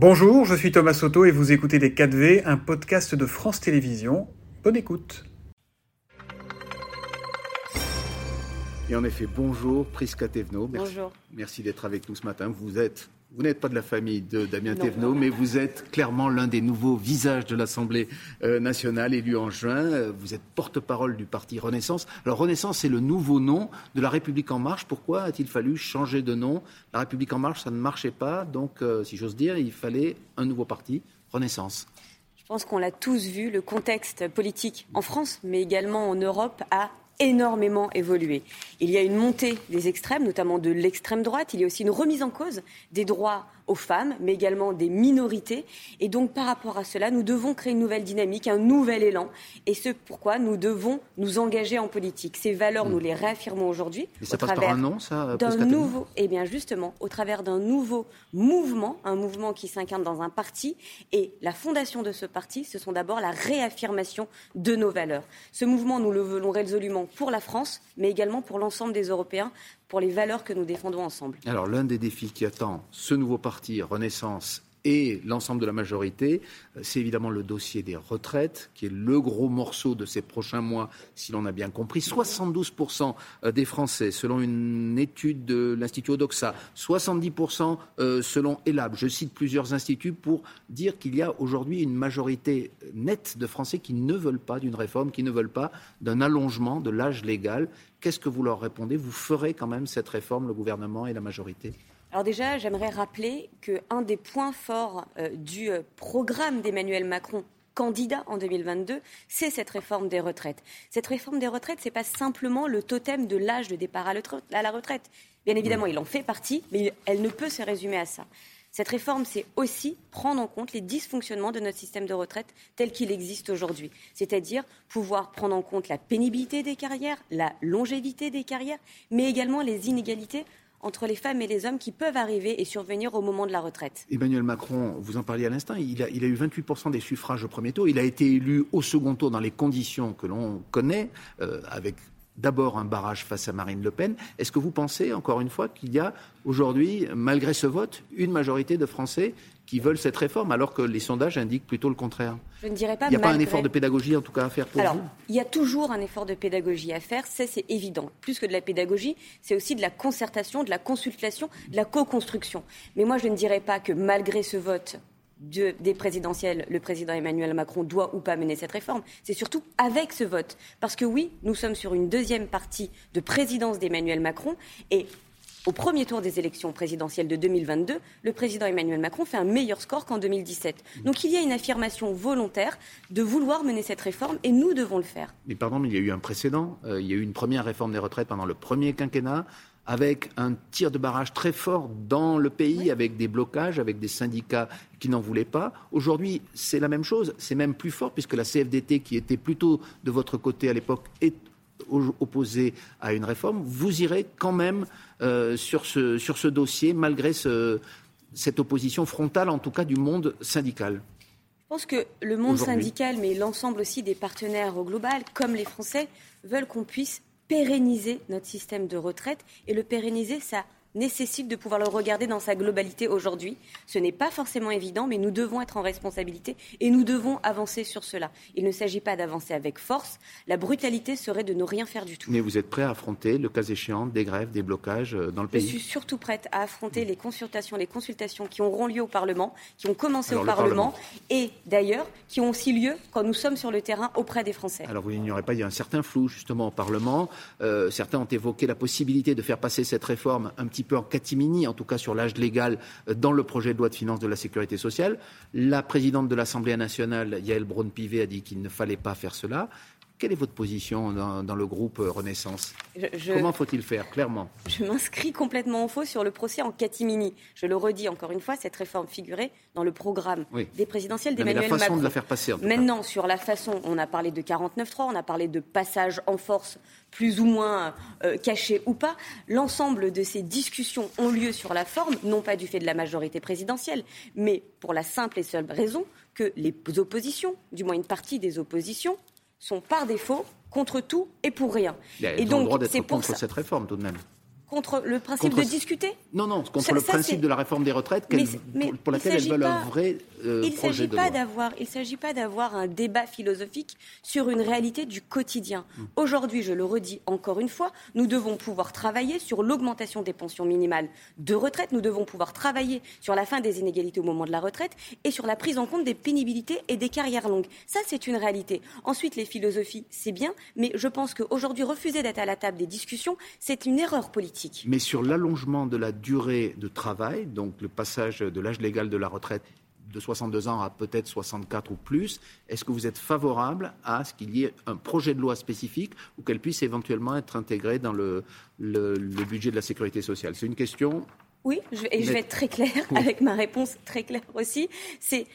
Bonjour, je suis Thomas Soto et vous écoutez Les 4V, un podcast de France Télévisions. Bonne écoute. Et en effet, bonjour Prisca Thévenot. Merci. Bonjour. Merci d'être avec nous ce matin. Vous n'êtes pas de la famille de Damien Thévenot, mais vous êtes clairement l'un des nouveaux visages de l'Assemblée nationale, élu en juin. Vous êtes porte-parole du parti Renaissance. Alors Renaissance, c'est le nouveau nom de La République en marche. Pourquoi a-t-il fallu changer de nom ? La République en marche, ça ne marchait pas. Donc, si j'ose dire, il fallait un nouveau parti, Renaissance. Je pense qu'on l'a tous vu, le contexte politique en France, mais également en Europe, a énormément évolué. Il y a une montée des extrêmes, notamment de l'extrême droite. Il y a aussi une remise en cause des droits aux femmes, mais également des minorités. Et donc, par rapport à cela, nous devons créer une nouvelle dynamique, un nouvel élan. Et c'est pourquoi nous devons nous engager en politique. Ces valeurs, nous les réaffirmons aujourd'hui. Et ça passe par un nom, ça, d'un nouveau, eh bien, justement, au travers d'un nouveau mouvement, un mouvement qui s'incarne dans un parti. Et la fondation de ce parti, ce sont d'abord la réaffirmation de nos valeurs. Ce mouvement, nous le voulons résolument pour la France, mais également pour l'ensemble des Européens, pour les valeurs que nous défendons ensemble. Alors, l'un des défis qui attend ce nouveau parti, Renaissance, et l'ensemble de la majorité, c'est évidemment le dossier des retraites, qui est le gros morceau de ces prochains mois, si l'on a bien compris. 72% des Français, selon une étude de l'Institut Odoxa, 70% selon Elab. Je cite plusieurs instituts pour dire qu'il y a aujourd'hui une majorité nette de Français qui ne veulent pas d'une réforme, qui ne veulent pas d'un allongement de l'âge légal. Qu'est-ce que vous leur répondez ? Vous ferez quand même cette réforme, le gouvernement et la majorité ? Alors déjà, j'aimerais rappeler qu'un des points forts du programme d'Emmanuel Macron, candidat en 2022, c'est cette réforme des retraites. Cette réforme des retraites, c'est pas simplement le totem de l'âge de départ à la retraite. Bien évidemment, il en fait partie, mais elle ne peut se résumer à ça. Cette réforme, c'est aussi prendre en compte les dysfonctionnements de notre système de retraite tel qu'il existe aujourd'hui. C'est-à-dire pouvoir prendre en compte la pénibilité des carrières, la longévité des carrières, mais également les inégalités entre les femmes et les hommes qui peuvent arriver et survenir au moment de la retraite. Emmanuel Macron, vous en parliez à l'instant, il a eu 28% des suffrages au premier tour. Il a été élu au second tour dans les conditions que l'on connaît, avec d'abord un barrage face à Marine Le Pen. Est-ce que vous pensez, encore une fois, qu'il y a aujourd'hui, malgré ce vote, une majorité de Français qui veulent cette réforme, alors que les sondages indiquent plutôt le contraire? Je ne dirais pas. Il n'y a pas un effort de pédagogie, en tout cas, à faire pour vous ? Alors, il y a toujours un effort de pédagogie à faire, c'est évident. Plus que de la pédagogie, c'est aussi de la concertation, de la consultation, de la co-construction. Mais moi, je ne dirais pas que, malgré ce vote des présidentielles, le président Emmanuel Macron doit ou pas mener cette réforme. C'est surtout avec ce vote. Parce que oui, nous sommes sur une deuxième partie de présidence d'Emmanuel Macron et au premier tour des élections présidentielles de 2022, le président Emmanuel Macron fait un meilleur score qu'en 2017. Donc il y a une affirmation volontaire de vouloir mener cette réforme et nous devons le faire. Mais pardon, mais il y a eu un précédent. Il y a eu une première réforme des retraites pendant le premier quinquennat, avec un tir de barrage très fort dans le pays, avec des blocages, avec des syndicats qui n'en voulaient pas. Aujourd'hui, c'est la même chose, c'est même plus fort, puisque la CFDT, qui était plutôt de votre côté à l'époque, est opposée à une réforme. Vous irez quand même sur ce dossier, malgré cette opposition frontale, en tout cas, du monde syndical. Je pense que le monde syndical, mais l'ensemble aussi des partenaires au global, comme les Français, veulent qu'on puisse pérenniser notre système de retraite et le pérenniser, ça nécessite de pouvoir le regarder dans sa globalité aujourd'hui. Ce n'est pas forcément évident, mais nous devons être en responsabilité et nous devons avancer sur cela. Il ne s'agit pas d'avancer avec force. La brutalité serait de ne rien faire du tout. Mais vous êtes prêt à affronter, le cas échéant, des grèves, des blocages dans le pays ? Je suis surtout prête à affronter les consultations qui auront lieu au Parlement, qui ont commencé au Parlement et d'ailleurs qui ont aussi lieu quand nous sommes sur le terrain auprès des Français. Alors vous n'ignorez pas, il y a un certain flou justement au Parlement. Certains ont évoqué la possibilité de faire passer cette réforme un petit peu en catimini, en tout cas sur l'âge légal, dans le projet de loi de finances de la Sécurité sociale. La présidente de l'Assemblée nationale, Yaël Braun-Pivet, a dit qu'il ne fallait pas faire cela. Quelle est votre position dans le groupe Renaissance ? Comment faut-il faire, clairement ? Je m'inscris complètement en faux sur le procès en catimini. Je le redis encore une fois, cette réforme figurait dans le programme des présidentielles d'Emmanuel Macron. La façon de la faire passer, en tout cas. Maintenant, sur la façon, on a parlé de 49.3, on a parlé de passage en force, plus ou moins caché ou pas. L'ensemble de ces discussions ont lieu sur la forme, non pas du fait de la majorité présidentielle, mais pour la simple et seule raison que les oppositions, du moins une partie des oppositions, sont par défaut contre tout et pour rien. Et donc, ils ont le droit d'être contre cette réforme tout de même. Contre le principe contre... de discuter ? Non, non, contre ça, le ça, principe c'est... de la réforme des retraites pour laquelle elles veulent un vrai projet de loi. Il ne s'agit pas d'avoir un débat philosophique sur une réalité du quotidien. Aujourd'hui, je le redis encore une fois, nous devons pouvoir travailler sur l'augmentation des pensions minimales de retraite, nous devons pouvoir travailler sur la fin des inégalités au moment de la retraite et sur la prise en compte des pénibilités et des carrières longues. Ça, c'est une réalité. Ensuite, les philosophies, c'est bien, mais je pense qu'aujourd'hui, refuser d'être à la table des discussions, c'est une erreur politique. Mais sur l'allongement de la durée de travail, donc le passage de l'âge légal de la retraite de 62 ans à peut-être 64 ou plus, est-ce que vous êtes favorable à ce qu'il y ait un projet de loi spécifique ou qu'elle puisse éventuellement être intégrée dans le budget de la sécurité sociale ? C'est une question. Oui, je vais être très claire avec ma réponse, très claire aussi. C'est...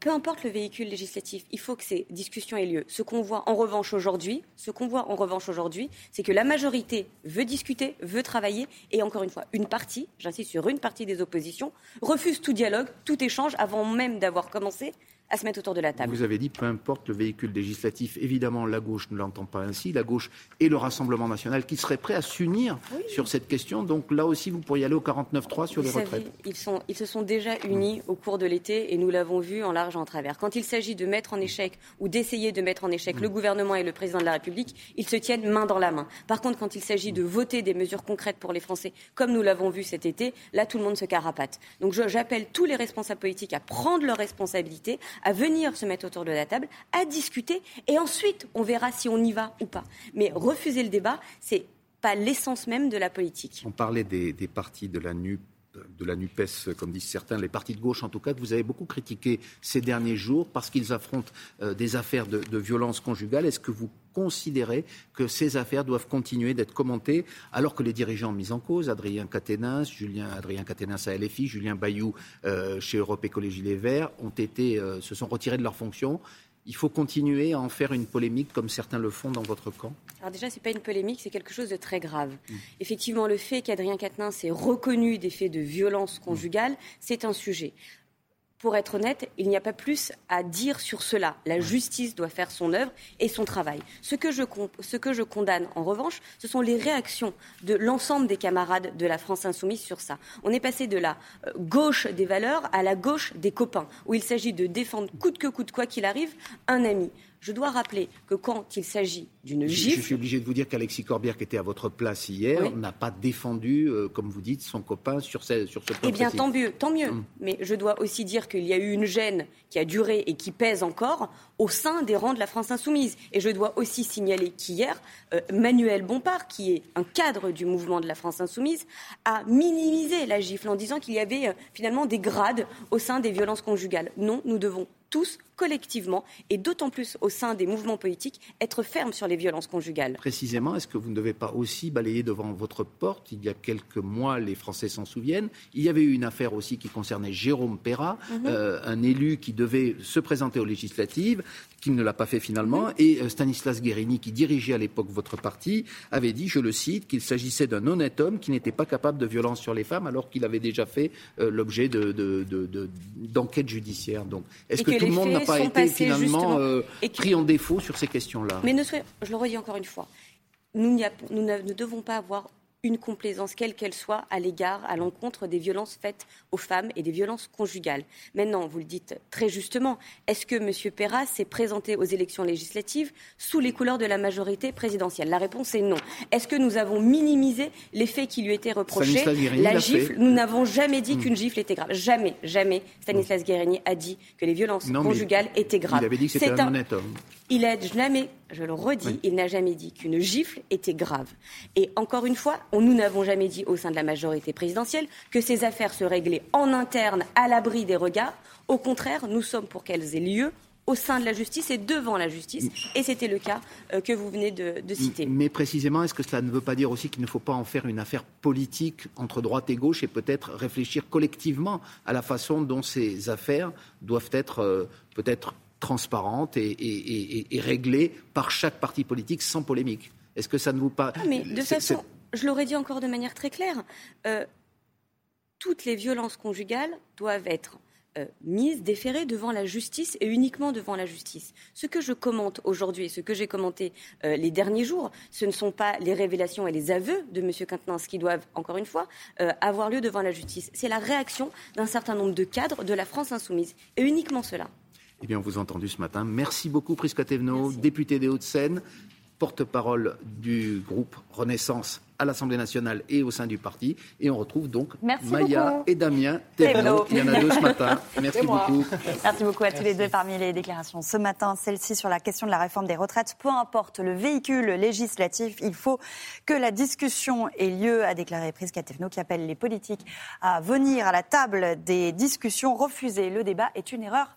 peu importe le véhicule législatif, il faut que ces discussions aient lieu. Ce qu'on voit en revanche aujourd'hui, c'est que la majorité veut discuter, veut travailler, et encore une fois, une partie, j'insiste sur une partie des oppositions, refuse tout dialogue, tout échange, avant même d'avoir commencé à se mettre autour de la table. Vous avez dit, peu importe le véhicule législatif, évidemment la gauche ne l'entend pas ainsi, la gauche et le Rassemblement national qui seraient prêts à s'unir sur cette question, donc là aussi vous pourriez aller au 49.3 sur les retraites. Ils se sont déjà unis au cours de l'été et nous l'avons vu en large et en travers. Quand il s'agit de mettre en échec ou d'essayer de mettre en échec le gouvernement et le président de la République, ils se tiennent main dans la main. Par contre, quand il s'agit de voter des mesures concrètes pour les Français, comme nous l'avons vu cet été, là tout le monde se carapate. Donc j'appelle tous les responsables politiques à prendre leurs responsabilités, à venir se mettre autour de la table, à discuter, et ensuite on verra si on y va ou pas. Mais refuser le débat, c'est pas l'essence même de la politique. On parlait des partis de la NUP, de la NUPES, comme disent certains, les partis de gauche en tout cas, que vous avez beaucoup critiqués ces derniers jours parce qu'ils affrontent des affaires de violence conjugale. Est-ce que vous considérez que ces affaires doivent continuer d'être commentées alors que les dirigeants mis en cause, Adrien Quatennels à LFI, Julien Bayou chez Europe Écologie Les Verts, se sont retirés de leurs fonctions? Il faut continuer à en faire une polémique comme certains le font dans votre camp ? Alors déjà, ce n'est pas une polémique, c'est quelque chose de très grave. Effectivement, le fait qu'Adrien Quatennens s'est reconnu des faits de violence conjugale, c'est un sujet. Pour être honnête, il n'y a pas plus à dire sur cela. La justice doit faire son œuvre et son travail. Ce que je condamne, en revanche, ce sont les réactions de l'ensemble des camarades de la France insoumise sur ça. On est passé de la gauche des valeurs à la gauche des copains, où il s'agit de défendre coûte que coûte, quoi qu'il arrive, un ami. Je dois rappeler que quand il s'agit d'une gifle... Je suis obligé de vous dire qu'Alexis Corbière, qui était à votre place hier, n'a pas défendu, comme vous dites, son copain sur ce point. Eh bien, tant mieux. Mais je dois aussi dire qu'il y a eu une gêne qui a duré et qui pèse encore au sein des rangs de la France insoumise. Et je dois aussi signaler qu'hier, Manuel Bompard, qui est un cadre du mouvement de la France insoumise, a minimisé la gifle en disant qu'il y avait finalement des grades au sein des violences conjugales. Non, nous devons tous, collectivement, et d'autant plus au sein des mouvements politiques, être fermes sur les violences conjugales. Précisément, est-ce que vous ne devez pas aussi balayer devant votre porte ? Il y a quelques mois, les Français s'en souviennent. Il y avait eu une affaire aussi qui concernait Jérôme Peyrat, un élu qui devait se présenter aux législatives, qui ne l'a pas fait finalement, et Stanislas Guérini, qui dirigeait à l'époque votre parti, avait dit, je le cite, qu'il s'agissait d'un honnête homme qui n'était pas capable de violence sur les femmes, alors qu'il avait déjà fait l'objet d'enquêtes judiciaires. Donc, est-ce que tout le monde n'a pas été finalement pris en défaut sur ces questions-là? Mais je le redis encore une fois, nous ne devons pas avoir une complaisance, quelle qu'elle soit, à l'encontre des violences faites aux femmes et des violences conjugales. Maintenant, vous le dites très justement, est-ce que M. Peyrat s'est présenté aux élections législatives sous les couleurs de la majorité présidentielle ? La réponse est non. Est-ce que nous avons minimisé les faits qui lui étaient reprochés ? La gifle, nous n'avons jamais dit qu'une gifle était grave. Jamais. Stanislas Guérini a dit que les violences conjugales étaient graves. Il avait dit que c'était un honnête homme. Il n'a jamais, je le redis, il n'a jamais dit qu'une gifle était grave. Et encore une fois, nous n'avons jamais dit au sein de la majorité présidentielle que ces affaires se réglaient en interne, à l'abri des regards. Au contraire, nous sommes pour qu'elles aient lieu au sein de la justice et devant la justice. Et c'était le cas que vous venez de citer. Mais précisément, est-ce que cela ne veut pas dire aussi qu'il ne faut pas en faire une affaire politique entre droite et gauche et peut-être réfléchir collectivement à la façon dont ces affaires doivent être peut-être transparentes et réglées par chaque parti politique sans polémique ? Est-ce que ça ne vous pas... Non, mais de façon... Je l'aurais dit encore de manière très claire, toutes les violences conjugales doivent être mise, déférée devant la justice et uniquement devant la justice. Ce que je commente aujourd'hui et ce que j'ai commenté les derniers jours, ce ne sont pas les révélations et les aveux de M. Quatennens qui doivent, encore une fois, avoir lieu devant la justice. C'est la réaction d'un certain nombre de cadres de la France insoumise et uniquement cela. Eh bien, on vous a entendu ce matin. Merci beaucoup, Prisca Thévenot, députée des Hauts-de-Seine, porte-parole du groupe Renaissance à l'Assemblée nationale et au sein du parti. Et on retrouve donc Maya et Damien Thévenot. Il y en a deux ce matin. Merci beaucoup. Merci beaucoup à tous les deux. Parmi les déclarations ce matin, celle-ci sur la question de la réforme des retraites. Peu importe le véhicule législatif, il faut que la discussion ait lieu, a déclaré Prisca Thévenot, qui appelle les politiques à venir à la table des discussions. Refuser le débat est une erreur